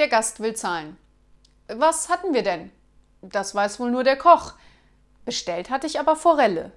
Der Gast will zahlen. Was hatten wir denn? Das weiß wohl nur der Koch. Bestellt hatte ich aber Forelle.